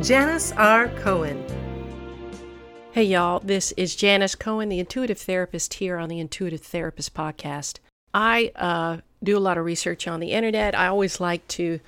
Janice R. Cohen. Hey y'all, this is Janice Cohen, the Intuitive Therapist here on the Intuitive Therapist Podcast. I do a lot of research on the internet. I always like to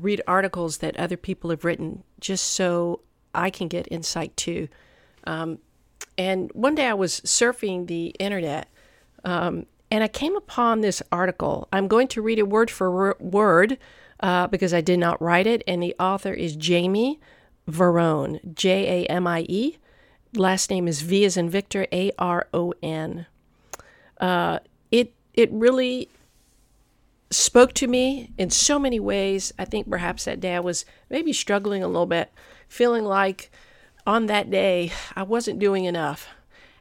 read articles that other people have written just so I can get insight too. And one day I was surfing the internet and I came upon this article. I'm going to read it word for word because I did not write it, and the author is Jamie Verone, Jamie. Last name is V as in Victor, Aron. It really spoke to me in so many ways. I think perhaps that day I was maybe struggling a little bit, feeling like on that day I wasn't doing enough.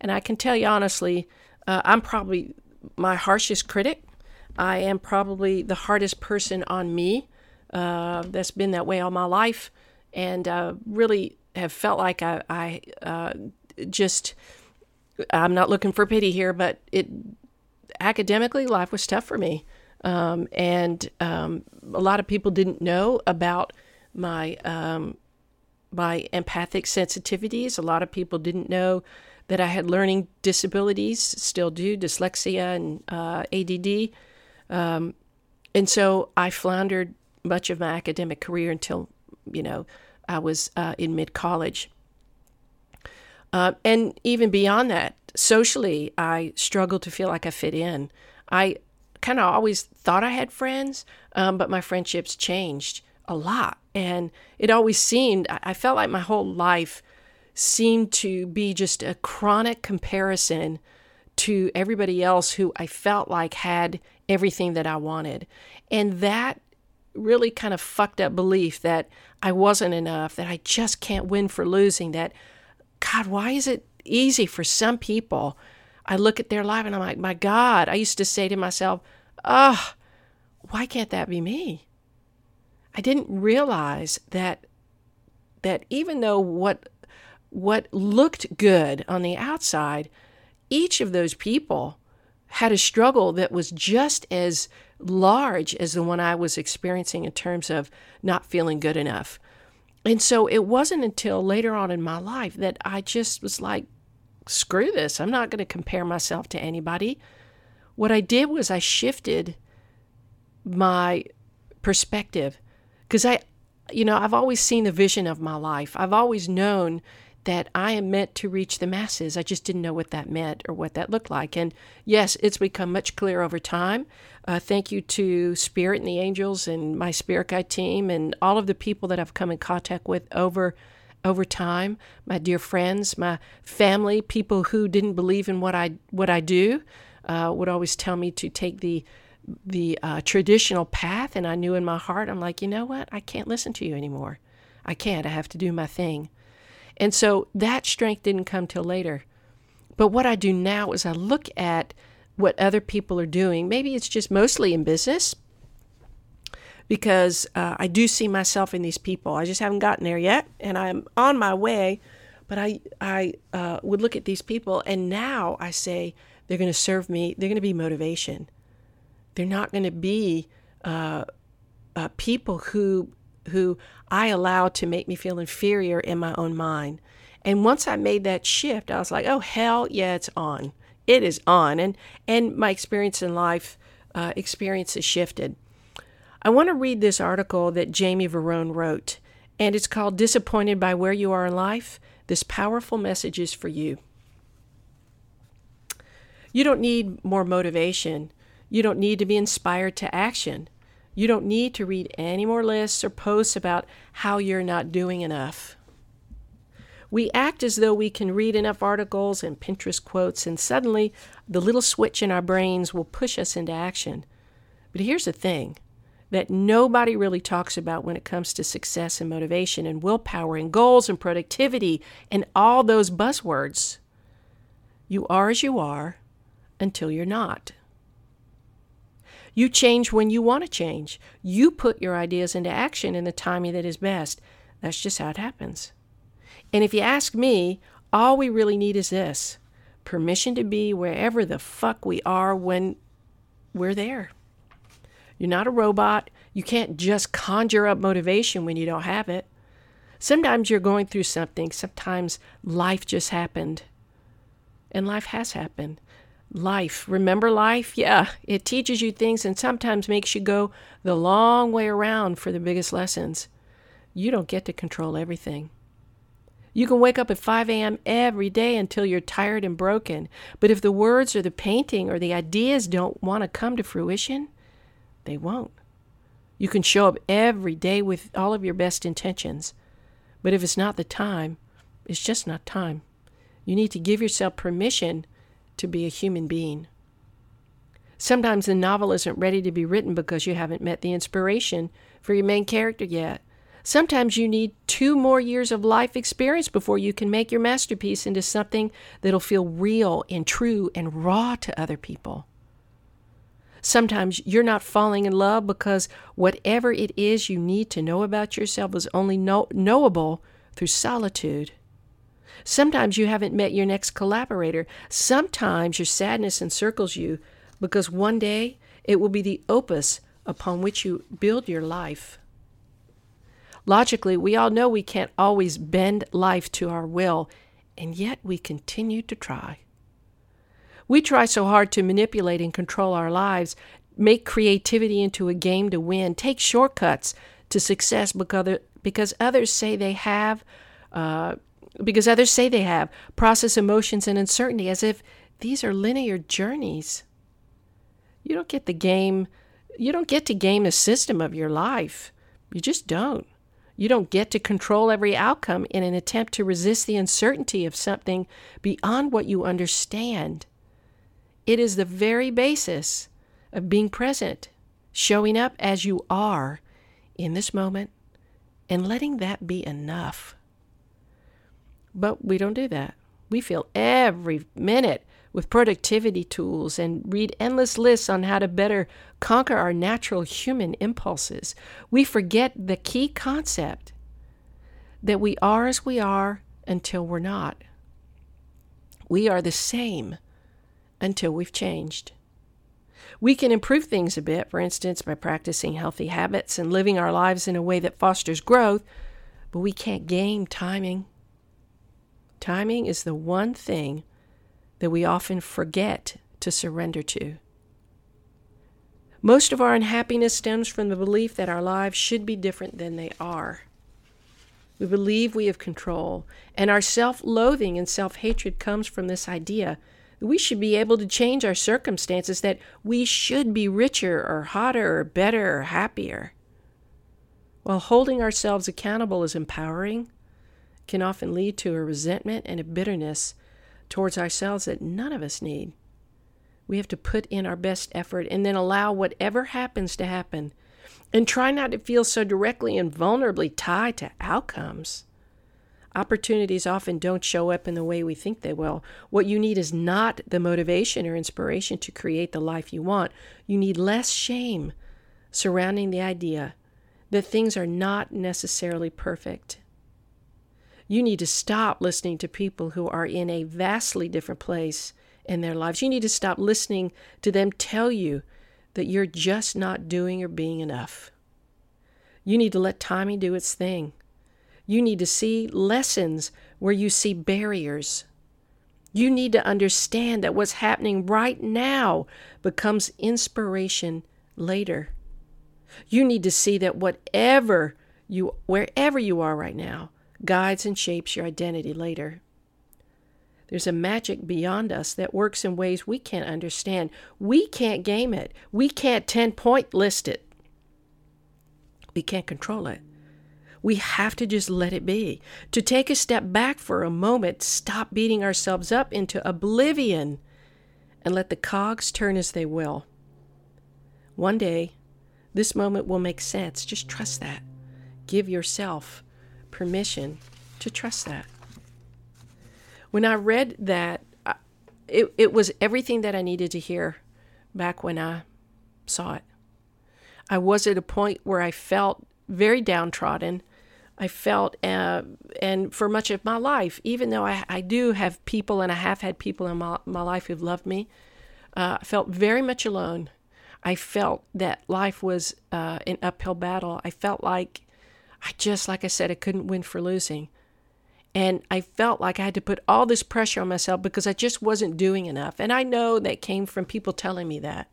And I can tell you honestly, I'm probably my harshest critic. I am probably the hardest person on me. That's been that way all my life, and really have felt like I'm not looking for pity here, but academically, life was tough for me. And a lot of people didn't know about my empathic sensitivities. A lot of people didn't know that I had learning disabilities, still do, dyslexia and ADD. And so I floundered much of my academic career until, I was in mid-college. And even beyond that, socially, I struggled to feel like I fit in. I kind of always thought I had friends, but my friendships changed a lot. And it always seemed, I felt like my whole life seemed to be just a chronic comparison to everybody else who I felt like had everything that I wanted. And that really kind of fucked up belief that I wasn't enough, that I just can't win for losing, that God, why is it easy for some people? I look at their life and I'm like, my God, I used to say to myself, why can't that be me? I didn't realize that even though what looked good on the outside, each of those people had a struggle that was just as large as the one I was experiencing in terms of not feeling good enough. And so it wasn't until later on in my life that I just was like, screw this. I'm not going to compare myself to anybody. What I did was I shifted my perspective because I've always seen the vision of my life. I've always known that I am meant to reach the masses. I just didn't know what that meant or what that looked like. And yes, it's become much clearer over time. Thank you to Spirit and the angels and my spirit guide team and all of the people that I've come in contact with over time, my dear friends, my family, people who didn't believe in what I do, would always tell me to take the traditional path. And I knew in my heart, I'm like, you know what? I can't listen to you anymore. I can't. I have to do my thing. And so that strength didn't come till later. But what I do now is I look at what other people are doing. Maybe it's just mostly in business because I do see myself in these people. I just haven't gotten there yet, and I'm on my way. But I would look at these people, and now I say they're going to serve me. They're going to be motivation. They're not going to be people who I allowed to make me feel inferior in my own mind. And once I made that shift, I was like, oh, hell yeah, it's on. It is on. And my experience in life, experiences shifted. I want to read this article that Jamie Verone wrote, and it's called Disappointed by Where You Are in Life. This powerful message is for you. You don't need more motivation. You don't need to be inspired to action. You don't need to read any more lists or posts about how you're not doing enough. We act as though we can read enough articles and Pinterest quotes, and suddenly the little switch in our brains will push us into action. But here's the thing. that nobody really talks about when it comes to success and motivation and willpower and goals and productivity and all those buzzwords. You are as you are until you're not. You change when you want to change. You put your ideas into action in the timing that is best. That's just how it happens. And if you ask me, all we really need is this: permission to be wherever the fuck we are when we're there. You're not a robot. You can't just conjure up motivation when you don't have it. Sometimes you're going through something. Sometimes life just happened. And life has happened. Life. Remember life? Yeah. It teaches you things and sometimes makes you go the long way around for the biggest lessons. You don't get to control everything. You can wake up at 5 a.m. every day until you're tired and broken. But if the words or the painting or the ideas don't want to come to fruition, they won't. You can show up every day with all of your best intentions. But if it's not the time, it's just not time. You need to give yourself permission to be a human being. Sometimes the novel isn't ready to be written because you haven't met the inspiration for your main character yet. Sometimes you need 2 more years of life experience before you can make your masterpiece into something that'll feel real and true and raw to other people. Sometimes you're not falling in love because whatever it is you need to know about yourself is only knowable through solitude. Sometimes you haven't met your next collaborator. Sometimes your sadness encircles you because one day it will be the opus upon which you build your life. Logically, we all know we can't always bend life to our will, and yet we continue to try. We try so hard to manipulate and control our lives, make creativity into a game to win, take shortcuts to success because others say they have, process emotions and uncertainty as if these are linear journeys. You don't get to game the system of your life. You just don't. You don't get to control every outcome in an attempt to resist the uncertainty of something beyond what you understand. It is the very basis of being present, showing up as you are in this moment, and letting that be enough. But we don't do that. We fill every minute with productivity tools and read endless lists on how to better conquer our natural human impulses. We forget the key concept that we are as we are until we're not. We are the same until we've changed. We can improve things a bit, for instance, by practicing healthy habits and living our lives in a way that fosters growth, but we can't game timing. Timing is the one thing that we often forget to surrender to. Most of our unhappiness stems from the belief that our lives should be different than they are. We believe we have control, and our self-loathing and self-hatred comes from this idea that we should be able to change our circumstances, that we should be richer or hotter or better or happier. While holding ourselves accountable is empowering, it can often lead to a resentment and a bitterness towards ourselves that none of us need. We have to put in our best effort and then allow whatever happens to happen and try not to feel so directly and vulnerably tied to outcomes. Opportunities often don't show up in the way we think they will. What you need is not the motivation or inspiration to create the life you want. You need less shame surrounding the idea that things are not necessarily perfect. You need to stop listening to people who are in a vastly different place in their lives. You need to stop listening to them tell you that you're just not doing or being enough. You need to let timing do its thing. You need to see lessons where you see barriers. You need to understand that what's happening right now becomes inspiration later. You need to see that wherever you are right now, guides and shapes your identity later. There's a magic beyond us that works in ways we can't understand. We can't game it. We can't 10-point list it. We can't control it. We have to just let it be. To take a step back for a moment, stop beating ourselves up into oblivion, and let the cogs turn as they will. One day, This moment will make sense. Just trust that. Give yourself permission to trust that. When I read that, it was everything that I needed to hear back when I saw it. I was at a point where I felt very downtrodden. I felt, and for much of my life, even though I do have people, and I have had people in my life who've loved me, I felt very much alone. I felt that life was an uphill battle. I felt like I said, I couldn't win for losing. And I felt like I had to put all this pressure on myself because I just wasn't doing enough. And I know that came from people telling me that.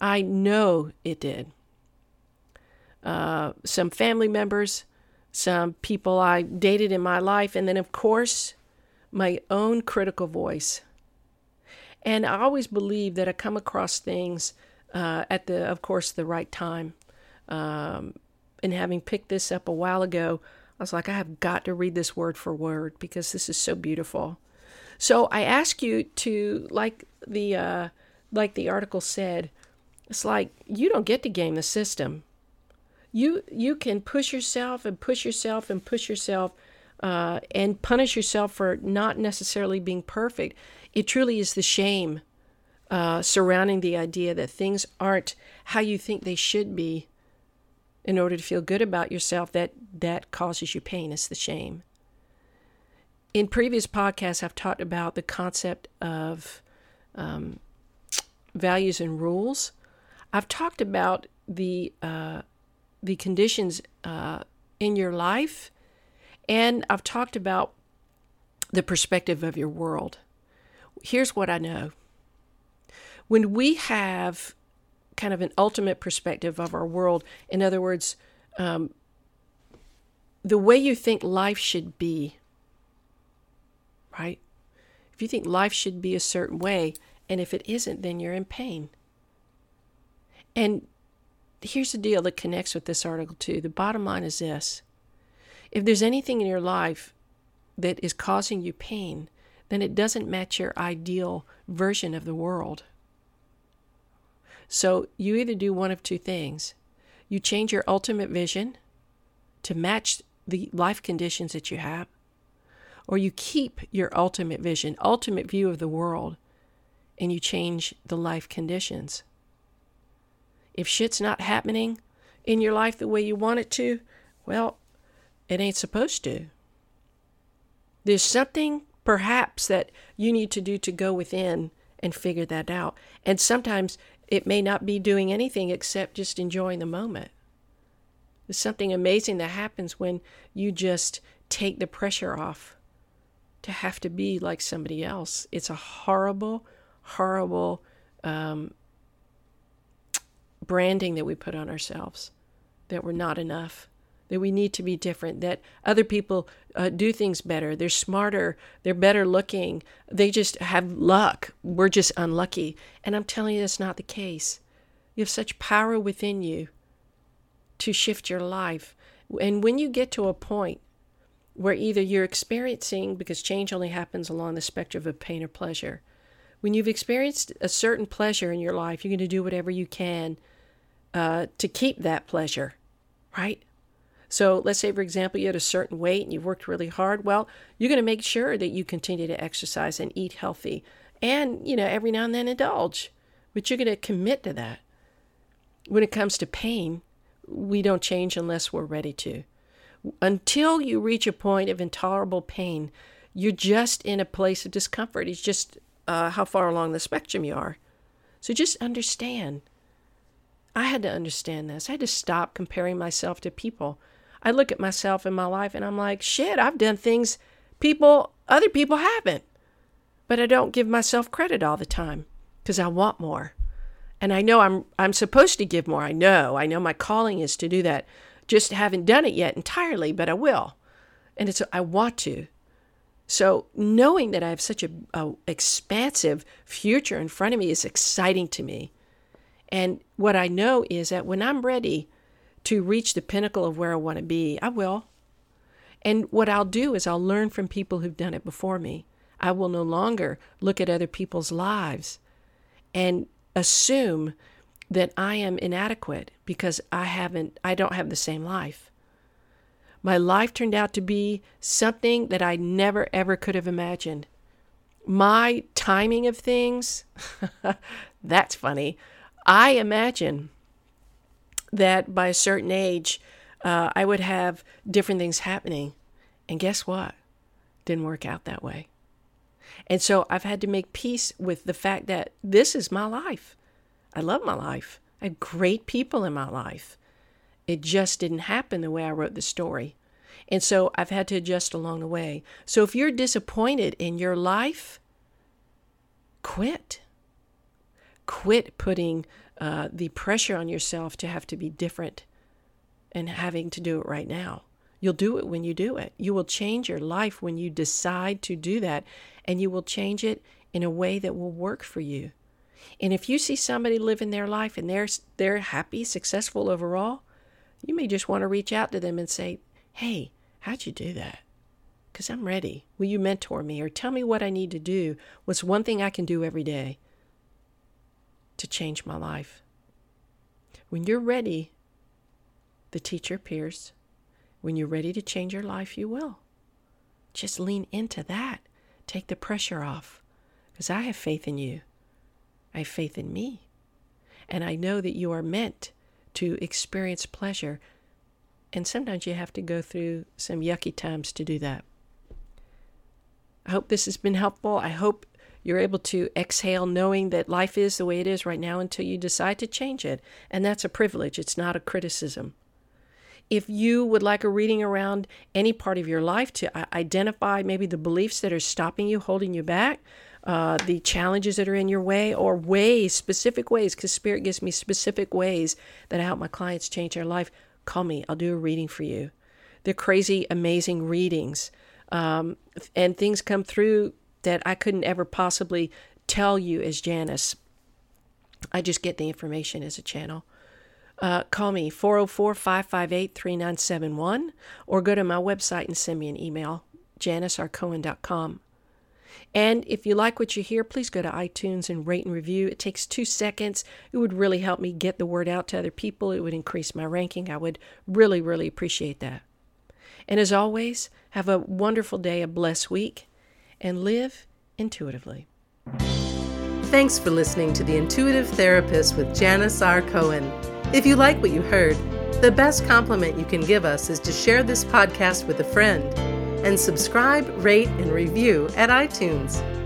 I know it did. Some family members, some people I dated in my life, and then, of course, my own critical voice. And I always believe that I come across things at the right time. And having picked this up a while ago, I was like, I have got to read this word for word because this is so beautiful. So I ask you to, like the article said, it's like you don't get to game the system. You can push yourself and push yourself and push yourself and punish yourself for not necessarily being perfect. It truly is the shame surrounding the idea that things aren't how you think they should be. In order to feel good about yourself, that causes you pain. It's the shame. In previous podcasts, I've talked about the concept of values and rules. I've talked about the conditions in your life, and I've talked about the perspective of your world. Here's what I know. When we have kind of an ultimate perspective of our world. In other words, the way you think life should be, right? If you think life should be a certain way, and if it isn't, then you're in pain. And here's the deal that connects with this article too. The bottom line is this. If there's anything in your life that is causing you pain, then it doesn't match your ideal version of the world. So you either do one of two things. You change your ultimate vision to match the life conditions that you have, or you keep your ultimate vision, ultimate view of the world, and you change the life conditions. If shit's not happening in your life the way you want it to, well, it ain't supposed to. There's something perhaps that you need to do to go within and figure that out. And sometimes it may not be doing anything except just enjoying the moment. There's something amazing that happens when you just take the pressure off to have to be like somebody else. It's a horrible, horrible branding that we put on ourselves, that we're not enough, that we need to be different, that other people do things better, they're smarter, they're better looking, they just have luck, we're just unlucky. And I'm telling you, that's not the case. You have such power within you to shift your life. And when you get to a point where either you're experiencing, because change only happens along the spectrum of pain or pleasure, when you've experienced a certain pleasure in your life, you're going to do whatever you can to keep that pleasure, right? So let's say, for example, you had a certain weight and you've worked really hard. Well, you're going to make sure that you continue to exercise and eat healthy and, every now and then indulge. But you're going to commit to that. When it comes to pain, we don't change unless we're ready to. Until you reach a point of intolerable pain, you're just in a place of discomfort. It's just how far along the spectrum you are. So just understand. I had to understand this. I had to stop comparing myself to people. I look at myself in my life and I'm like, shit, I've done things other people haven't. But I don't give myself credit all the time because I want more. And I know I'm supposed to give more. I know my calling is to do that. Just haven't done it yet entirely, but I will. And I want to. So knowing that I have such a expansive future in front of me is exciting to me. And what I know is that when I'm ready to reach the pinnacle of where I want to be, I will. And what I'll do is I'll learn from people who've done it before me. I will no longer look at other people's lives and assume that I am inadequate because I don't have the same life. My life turned out to be something that I never, ever could have imagined. My timing of things, that's funny. I imagine that by a certain age, I would have different things happening. And guess what? Didn't work out that way. And so I've had to make peace with the fact that this is my life. I love my life. I have great people in my life. It just didn't happen the way I wrote the story. And so I've had to adjust along the way. So if you're disappointed in your life, quit. Quit putting the pressure on yourself to have to be different and having to do it right now. You'll do it when you do it. You will change your life when you decide to do that, and you will change it in a way that will work for you. And if you see somebody living their life and they're happy, successful overall, you may just want to reach out to them and say, hey, how'd you do that? Because I'm ready. Will you mentor me or tell me what I need to do? What's one thing I can do every day to change my life? When you're ready, the teacher appears. When you're ready to change your life, you will. Just lean into that. Take the pressure off. Because I have faith in you. I have faith in me. And I know that you are meant to experience pleasure. And sometimes you have to go through some yucky times to do that. I hope this has been helpful. I hope you're able to exhale knowing that life is the way it is right now until you decide to change it. And that's a privilege. It's not a criticism. If you would like a reading around any part of your life to identify maybe the beliefs that are stopping you, holding you back, the challenges that are in your way, or ways, specific ways, because Spirit gives me specific ways that I help my clients change their life, call me. I'll do a reading for you. They're crazy, amazing readings. And things come through that I couldn't ever possibly tell you as Janice. I just get the information as a channel. Call me 404-558-3971 or go to my website and send me an email, JaniceRCohen.com. And if you like what you hear, please go to iTunes and rate and review. It takes 2 seconds. It would really help me get the word out to other people. It would increase my ranking. I would really, really appreciate that. And as always, have a wonderful day, a blessed week, and live intuitively. Thanks for listening to The Intuitive Therapist with Janice R. Cohen. If you like what you heard, the best compliment you can give us is to share this podcast with a friend and subscribe, rate, and review at iTunes.